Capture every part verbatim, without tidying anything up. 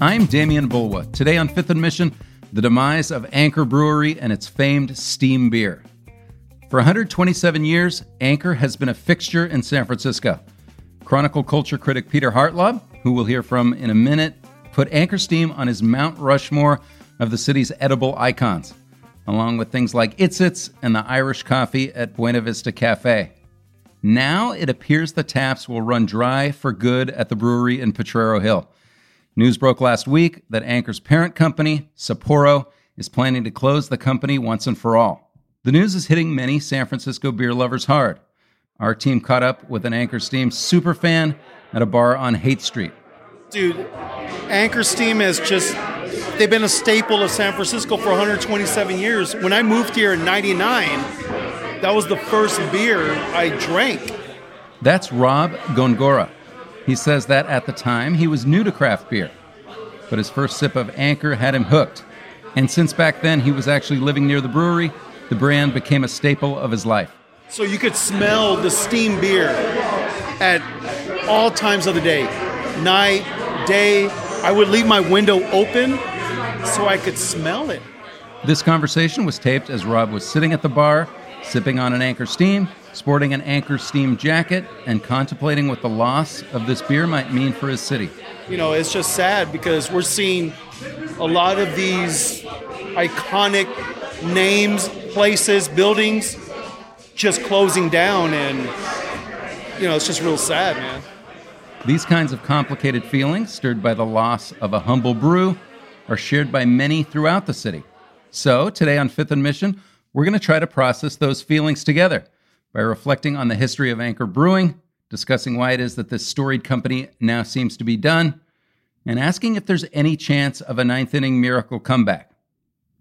I'm Demian Bulwa. Today on Fifth and Mission, the demise of Anchor Brewery and its famed steam beer. For one hundred twenty-seven years, Anchor has been a fixture in San Francisco. Chronicle culture critic Peter Hartlaub, who we'll hear from in a minute, put Anchor Steam on his Mount Rushmore of the city's edible icons, along with things like It's-Its and the Irish coffee at Buena Vista Cafe. Now it appears the taps will run dry for good at the brewery in Potrero Hill. News broke last week that Anchor's parent company, Sapporo, is planning to close the company once and for all. The news is hitting many San Francisco beer lovers hard. Our team caught up with an Anchor Steam superfan at a bar on Haight Street. Dude, Anchor Steam is just, they've been a staple of San Francisco for one hundred twenty-seven years. When I moved here in ninety-nine, that was the first beer I drank. That's Rob Gongora. He says that at the time, he was new to craft beer, but his first sip of Anchor had him hooked. And since back then he was actually living near the brewery, the brand became a staple of his life. So you could smell the steam beer at all times of the day, night, day. I would leave my window open so I could smell it. This conversation was taped as Rob was sitting at the bar, sipping on an Anchor Steam, sporting an Anchor Steam jacket, and contemplating what the loss of this beer might mean for his city. You know, it's just sad because we're seeing a lot of these iconic names, places, buildings just closing down, and, you know, it's just real sad, man. These kinds of complicated feelings, stirred by the loss of a humble brew, are shared by many throughout the city. So, today on Fifth and Mission, we're going to try to process those feelings together by reflecting on the history of Anchor Brewing, discussing why it is that this storied company now seems to be done, and asking if there's any chance of a ninth-inning miracle comeback.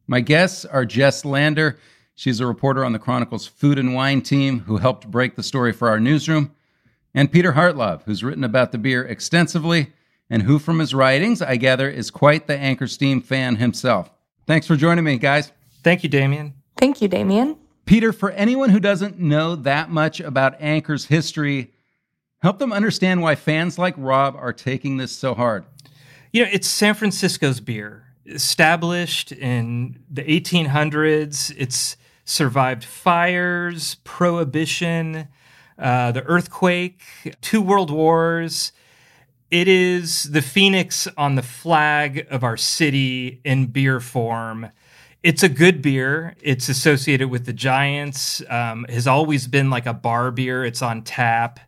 My guests are Jess Lander. She's a reporter on the Chronicle's food and wine team who helped break the story for our newsroom, and Peter Hartlaub, who's written about the beer extensively, and who from his writings, I gather, is quite the Anchor Steam fan himself. Thanks for joining me, guys. Thank you, Damian. Thank you, Damian. Peter, for anyone who doesn't know that much about Anchor's history, help them understand why fans like Rob are taking this so hard. You know, it's San Francisco's beer. Established in the eighteen hundreds, it's survived fires, prohibition, uh, the earthquake, two world wars. It is the phoenix on the flag of our city in beer form. It's a good beer. It's associated with the Giants. Um, has always been like a bar beer. It's on tap.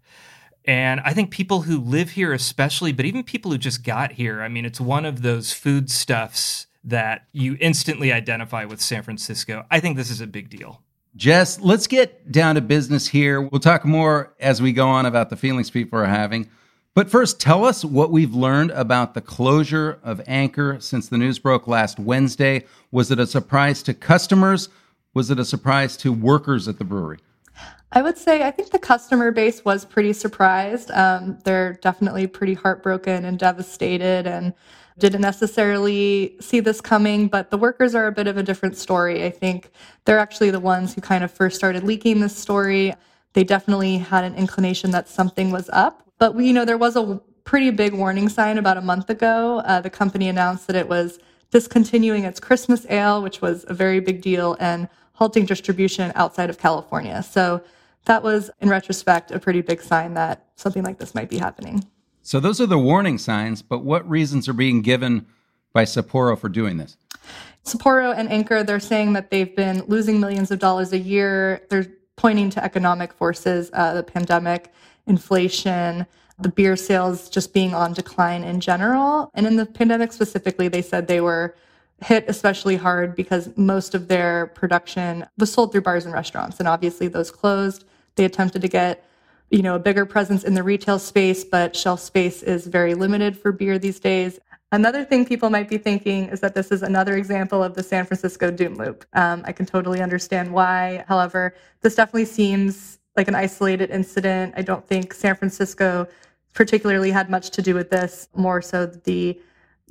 And I think people who live here especially, but even people who just got here, I mean, it's one of those foodstuffs that you instantly identify with San Francisco. I think this is a big deal. Jess, let's get down to business here. We'll talk more as we go on about the feelings people are having. But first, tell us what we've learned about the closure of Anchor since the news broke last Wednesday. Was it a surprise to customers? Was it a surprise to workers at the brewery? I would say I think the customer base was pretty surprised. Um, they're definitely pretty heartbroken and devastated and didn't necessarily see this coming, but the workers are a bit of a different story. I think they're actually the ones who kind of first started leaking this story. They definitely had an inclination that something was up. But, we, you know, there was a pretty big warning sign about a month ago. Uh, the company announced that it was discontinuing its Christmas ale, which was a very big deal, and halting distribution outside of California. So that was, in retrospect, a pretty big sign that something like this might be happening. So those are the warning signs, but what reasons are being given by Sapporo for doing this? Sapporo and Anchor, they're saying that they've been losing millions of dollars a year. They're pointing to economic forces, uh, the pandemic, inflation, the beer sales just being on decline in general. And in the pandemic specifically, they said they were hit especially hard because most of their production was sold through bars and restaurants. And obviously those closed. They attempted to get you know, a bigger presence in the retail space, but shelf space is very limited for beer these days. Another thing people might be thinking is that this is another example of the San Francisco doom loop. Um, I can totally understand why. However, this definitely seems like an isolated incident. I don't think San Francisco particularly had much to do with this, more so the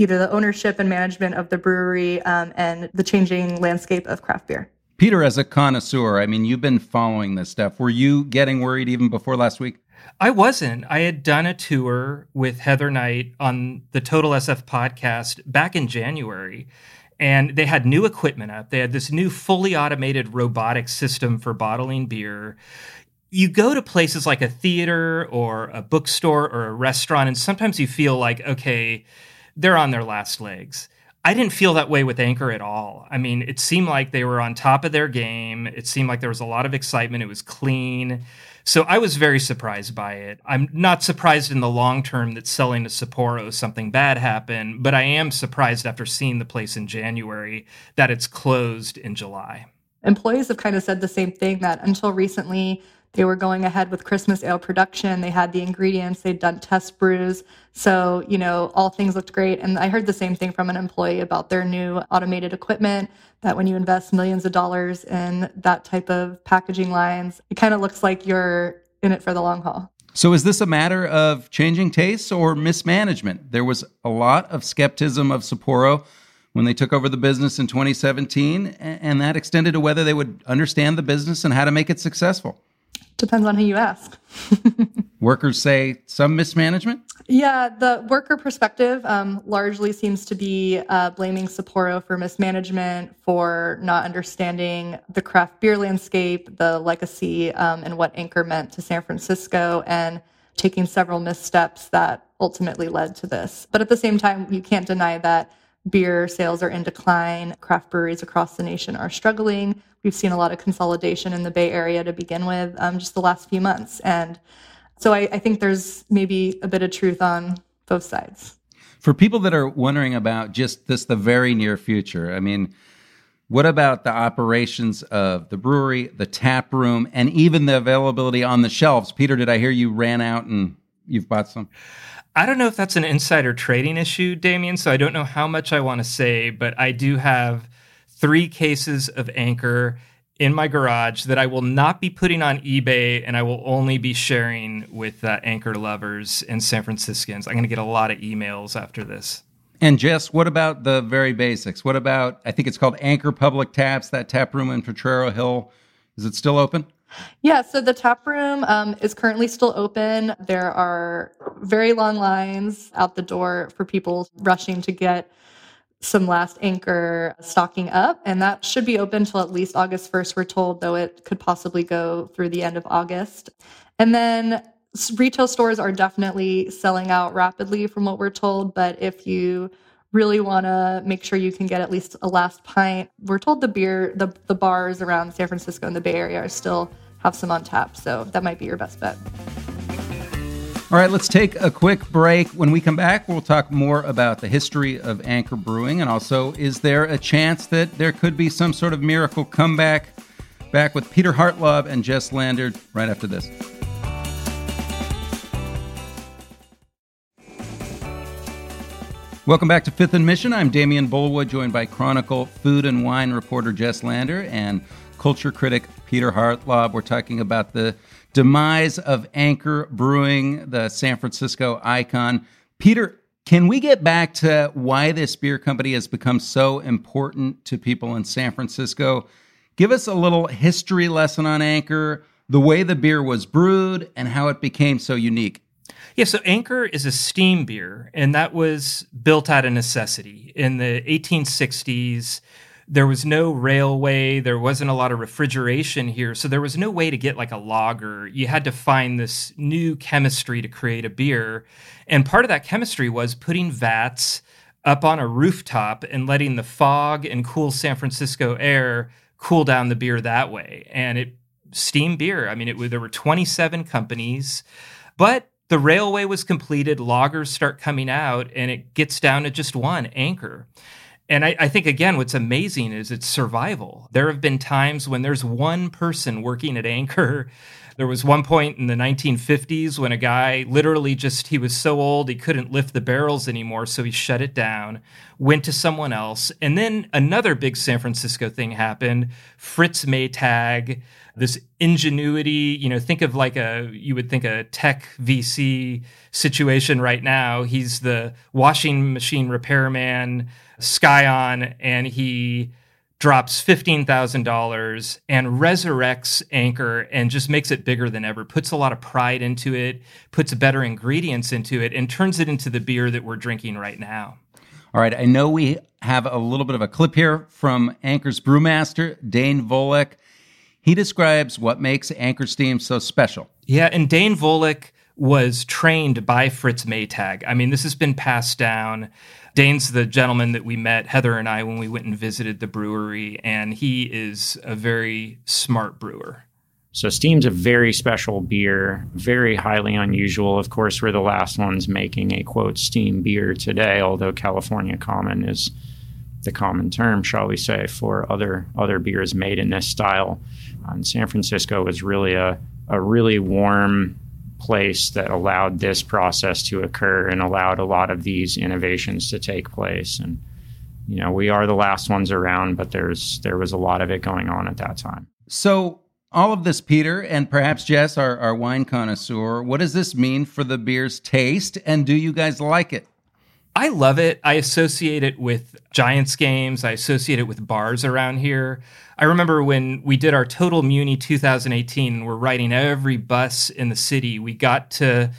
either the ownership and management of the brewery um, and the changing landscape of craft beer. Peter, as a connoisseur, I mean, you've been following this stuff. Were you getting worried even before last week? I wasn't. I had done a tour with Heather Knight on the Total S F podcast back in January, and they had new equipment up. They had this new fully automated robotic system for bottling beer. You go to places like a theater or a bookstore or a restaurant, and sometimes you feel like, okay, they're on their last legs. I didn't feel that way with Anchor at all. I mean, it seemed like they were on top of their game. It seemed like there was a lot of excitement. It was clean. So I was very surprised by it. I'm not surprised in the long term that selling to Sapporo, something bad happened, but I am surprised after seeing the place in January that it's closed in July. Employees have kind of said the same thing, that until recently, they were going ahead with Christmas ale production. They had the ingredients. They'd done test brews. So, you know, all things looked great. And I heard the same thing from an employee about their new automated equipment, that when you invest millions of dollars in that type of packaging lines, it kind of looks like you're in it for the long haul. So is this a matter of changing tastes or mismanagement? There was a lot of skepticism of Sapporo when they took over the business in twenty seventeen, and that extended to whether they would understand the business and how to make it successful. Depends on who you ask. Workers say some mismanagement? Yeah, the worker perspective um, largely seems to be uh, blaming Sapporo for mismanagement, for not understanding the craft beer landscape, the legacy, um, and what Anchor meant to San Francisco, and taking several missteps that ultimately led to this. But at the same time, you can't deny that beer sales are in decline. Craft breweries across the nation are struggling. We've seen a lot of consolidation in the Bay Area to begin with, um, just the last few months. And so I, I think there's maybe a bit of truth on both sides. For people that are wondering about just this, the very near future, I mean, what about the operations of the brewery, the tap room, and even the availability on the shelves? Peter, did I hear you ran out and you've bought some? I don't know if that's an insider trading issue, Damian, so I don't know how much I want to say, but I do have three cases of Anchor in my garage that I will not be putting on eBay, and I will only be sharing with uh, Anchor lovers and San Franciscans. I'm going to get a lot of emails after this. And Jess, what about the very basics? What about, I think it's called Anchor Public Taps, that tap room in Potrero Hill. Is it still open? Yeah, so the tap room um, is currently still open. There are very long lines out the door for people rushing to get some last Anchor stocking up, and that should be open till at least August first, we're told, though it could possibly go through the end of August. And then retail stores are definitely selling out rapidly from what we're told, but if you really want to make sure you can get at least a last pint, we're told the beer, the, the bars around San Francisco and the Bay Area are still have some on tap. So that might be your best bet. All right, let's take a quick break. When we come back, we'll talk more about the history of Anchor Brewing. And also, is there a chance that there could be some sort of miracle comeback? Back with Peter Hartlaub and Jess Lander right after this. Welcome back to Fifth and Mission. I'm Demian Bulwa, joined by Chronicle food and wine reporter Jess Lander and culture critic Peter Hartlaub. We're talking about the demise of Anchor Brewing, the San Francisco icon. Peter, can we get back to why this beer company has become so important to people in San Francisco? Give us a little history lesson on Anchor, the way the beer was brewed, and how it became so unique. Yeah, so Anchor is a steam beer, and that was built out of necessity. In the eighteen sixties, there was no railway, there wasn't a lot of refrigeration here, so there was no way to get like a lager. You had to find this new chemistry to create a beer, and part of that chemistry was putting vats up on a rooftop and letting the fog and cool San Francisco air cool down the beer that way. And it steam beer. I mean, it, there were twenty-seven companies, but the railway was completed, lagers start coming out, and it gets down to just one, Anchor. And I, I think, again, what's amazing is its survival. There have been times when there's one person working at Anchor There was one point in the nineteen fifties when a guy literally just, he was so old, he couldn't lift the barrels anymore, so he shut it down, went to someone else. And then another big San Francisco thing happened, Fritz Maytag, this ingenuity, you know, think of like a, you would think a tech V C situation right now. He's the washing machine repairman, Scion, and he drops fifteen thousand dollars and resurrects Anchor and just makes it bigger than ever, puts a lot of pride into it, puts better ingredients into it, and turns it into the beer that we're drinking right now. All right, I know we have a little bit of a clip here from Anchor's brewmaster, Dane Volek. He describes what makes Anchor Steam so special. Yeah, and Dane Volek was trained by Fritz Maytag. I mean, this has been passed down. Dane's the gentleman that we met, Heather and I, when we went and visited the brewery, and he is a very smart brewer. So Steam's a very special beer, very highly unusual. Of course, we're the last ones making a, quote, Steam beer today, although California Common is the common term, shall we say, for other other beers made in this style. And San Francisco was really a, a really warm place that allowed this process to occur and allowed a lot of these innovations to take place. And, you know, we are the last ones around, but there's there was a lot of it going on at that time. So all of this, Peter, and perhaps Jess, our, our wine connoisseur, what does this mean for the beer's taste? And do you guys like it? I love it. I associate it with Giants games. I associate it with bars around here. I remember when we did our Total Muni two thousand eighteen, and we're riding every bus in the city. We got to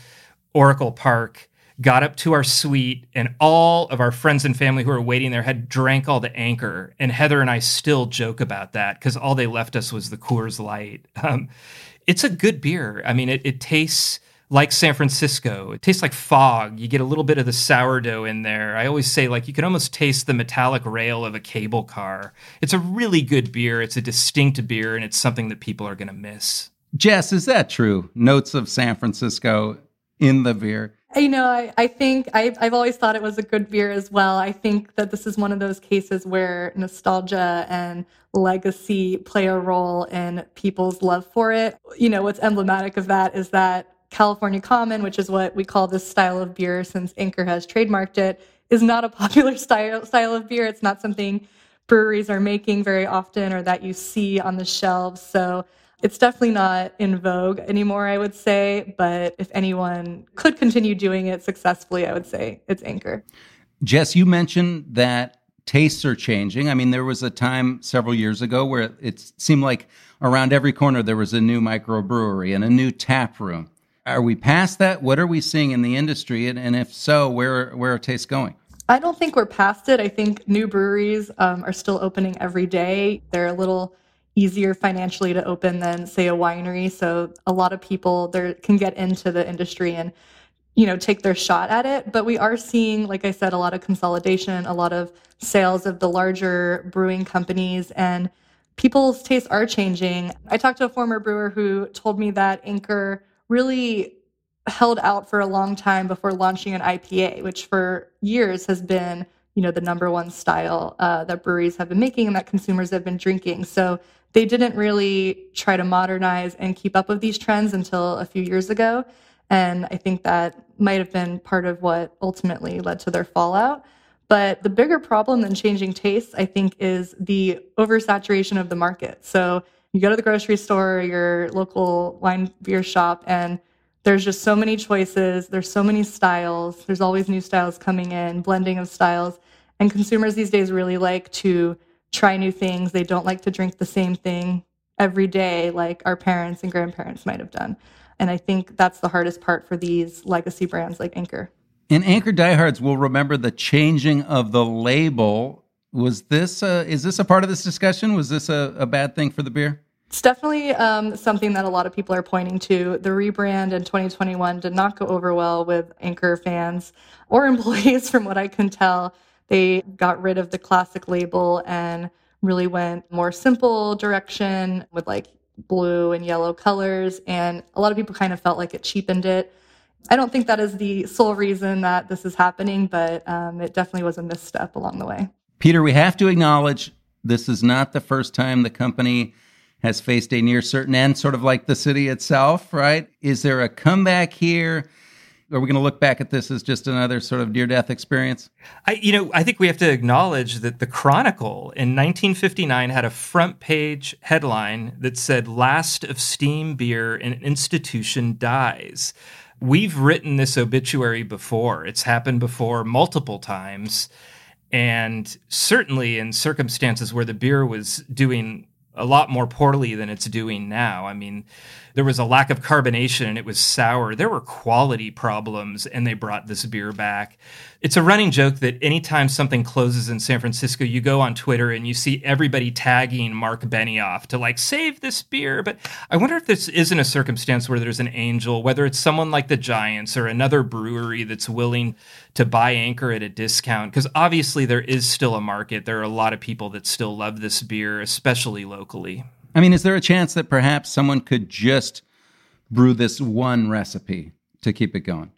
Oracle Park, got up to our suite, and all of our friends and family who were waiting there had drank all the Anchor. And Heather and I still joke about that because all they left us was the Coors Light. Um, it's a good beer. I mean, it, it tastes like San Francisco. It tastes like fog. You get a little bit of the sourdough in there. I always say, like, you can almost taste the metallic rail of a cable car. It's a really good beer. It's a distinct beer, and it's something that people are going to miss. Jess, is that true? Notes of San Francisco in the beer? You know, I, I think I, I've always thought it was a good beer as well. I think that this is one of those cases where nostalgia and legacy play a role in people's love for it. You know, what's emblematic of that is that California Common, which is what we call this style of beer since Anchor has trademarked it, is not a popular style style of beer. It's not something breweries are making very often or that you see on the shelves. So it's definitely not in vogue anymore, I would say. But if anyone could continue doing it successfully, I would say it's Anchor. Jess, you mentioned that tastes are changing. I mean, there was a time several years ago where it seemed like around every corner there was a new microbrewery and a new tap room. Are we past that? What are we seeing in the industry? And, and if so, where, where are tastes going? I don't think we're past it. I think new breweries um, are still opening every day. They're a little easier financially to open than, say, a winery. So a lot of people there can get into the industry and, you know, take their shot at it. But we are seeing, like I said, a lot of consolidation, a lot of sales of the larger brewing companies, and people's tastes are changing. I talked to a former brewer who told me that Anchor really held out for a long time before launching an I P A, which for years has been, you know, the number one style uh, that breweries have been making and that consumers have been drinking. So they didn't really try to modernize and keep up with these trends until a few years ago. And I think that might have been part of what ultimately led to their fallout. But the bigger problem than changing tastes, I think, is the oversaturation of the market. So you go to the grocery store, your local wine beer shop, and there's just so many choices. There's so many styles. There's always new styles coming in, blending of styles. And consumers these days really like to try new things. They don't like to drink the same thing every day like our parents and grandparents might have done. And I think that's the hardest part for these legacy brands like Anchor. And Anchor diehards will remember the changing of the label. Was this a, is this a part of this discussion? Was this a, a bad thing for the beer? It's definitely um, something that a lot of people are pointing to. The rebrand in twenty twenty-one did not go over well with Anchor fans or employees, from what I can tell. They got rid of the classic label and really went more simple direction with like blue and yellow colors. And a lot of people kind of felt like it cheapened it. I don't think that is the sole reason that this is happening, but um, it definitely was a misstep along the way. Peter, we have to acknowledge this is not the first time the company has faced a near certain end, sort of like the city itself, right? Is there a comeback here? Are we going to look back at this as just another sort of near-death experience? I, you know, I think we have to acknowledge that the Chronicle in nineteen fifty-nine had a front-page headline that said, "Last of steam beer, an institution dies." We've written this obituary before. It's happened before multiple times. And certainly in circumstances where the beer was doing a lot more poorly than it's doing now. I mean, there was a lack of carbonation and it was sour. There were quality problems and they brought this beer back. It's a running joke that anytime something closes in San Francisco, you go on Twitter and you see everybody tagging Mark Benioff to like, save this beer. But I wonder if this isn't a circumstance where there's an angel, whether it's someone like the Giants or another brewery that's willing to buy Anchor at a discount. Because obviously there is still a market. There are a lot of people that still love this beer, especially locally. I mean, is there a chance that perhaps someone could just brew this one recipe to keep it going?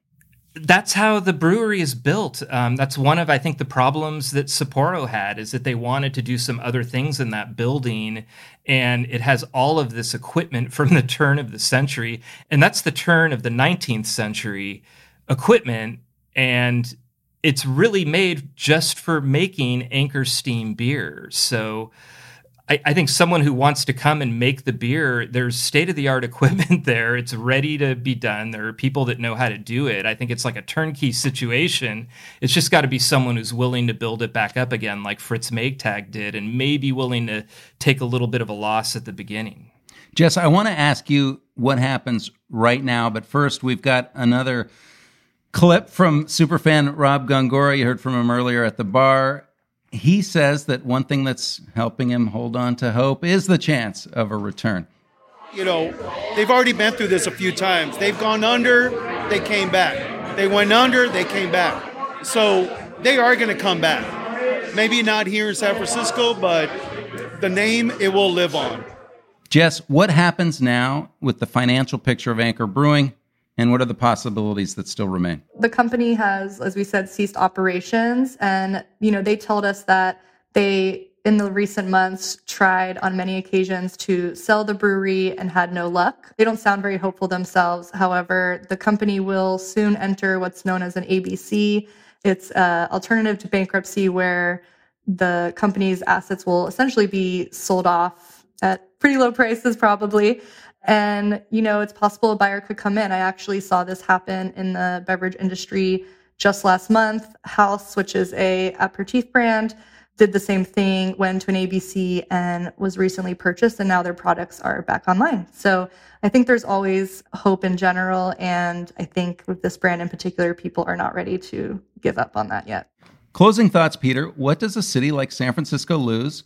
That's how the brewery is built. Um, that's one of, I think, the problems that Sapporo had, is that they wanted to do some other things in that building, and it has all of this equipment from the turn of the century, and that's the turn of the nineteenth century equipment, and it's really made just for making Anchor Steam beer. So I think someone who wants to come and make the beer, there's state-of-the-art equipment there. It's ready to be done. There are people that know how to do it. I think it's like a turnkey situation. It's just got to be someone who's willing to build it back up again, like Fritz Maytag did, and maybe willing to take a little bit of a loss at the beginning. Jess, I want to ask you what happens right now, but first we've got another clip from superfan Rob Gongora. You heard from him earlier at the bar. He says that one thing that's helping him hold on to hope is the chance of a return. You know, they've already been through this a few times. They've gone under, they came back. They went under, they came back. So they are going to come back. Maybe not here in San Francisco, but the name, it will live on. Jess, what happens now with the financial picture of Anchor Brewing? And what are the possibilities that still remain? The company has, as we said, ceased operations. And, you know, they told us that they, in the recent months, tried on many occasions to sell the brewery and had no luck. They don't sound very hopeful themselves. However, the company will soon enter what's known as an A B C. It's an alternative to bankruptcy where the company's assets will essentially be sold off at pretty low prices, probably. And, you know, it's possible a buyer could come in. I actually saw this happen in the beverage industry just last month. House, which is a aperitif brand, did the same thing, went to an A B C and was recently purchased, and now their products are back online. So I think there's always hope in general, and I think with this brand in particular, people are not ready to give up on that yet. Closing thoughts, Peter. What does a city like San Francisco lose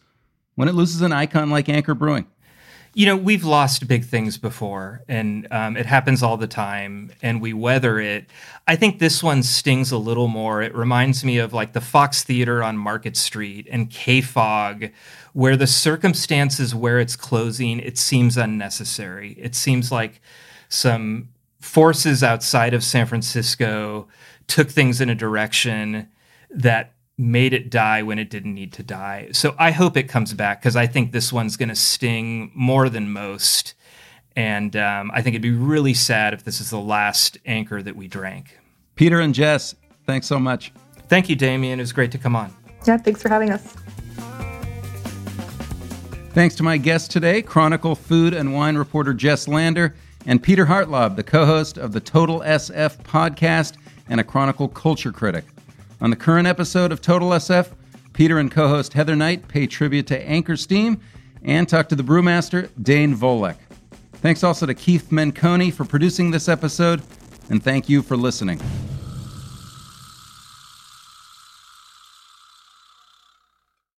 when it loses an icon like Anchor Brewing? You know, we've lost big things before, and um, it happens all the time, and we weather it. I think this one stings a little more. It reminds me of like the Fox Theater on Market Street and K F O G, where the circumstances where it's closing, it seems unnecessary. It seems like some forces outside of San Francisco took things in a direction that made it die when it didn't need to die. So I hope it comes back, because I think this one's going to sting more than most. And um, I think it'd be really sad if this is the last Anchor that we drank. Peter and Jess, thanks so much. Thank you, Damian. It was great to come on. Yeah, thanks for having us. Thanks to my guests today, Chronicle food and wine reporter Jess Lander and Peter Hartlaub, the co-host of the Total S F podcast and a Chronicle culture critic. On the current episode of Total S F, Peter and co-host Heather Knight pay tribute to Anchor Steam and talk to the brewmaster, Dane Volek. Thanks also to Keith Menconi for producing this episode, and thank you for listening.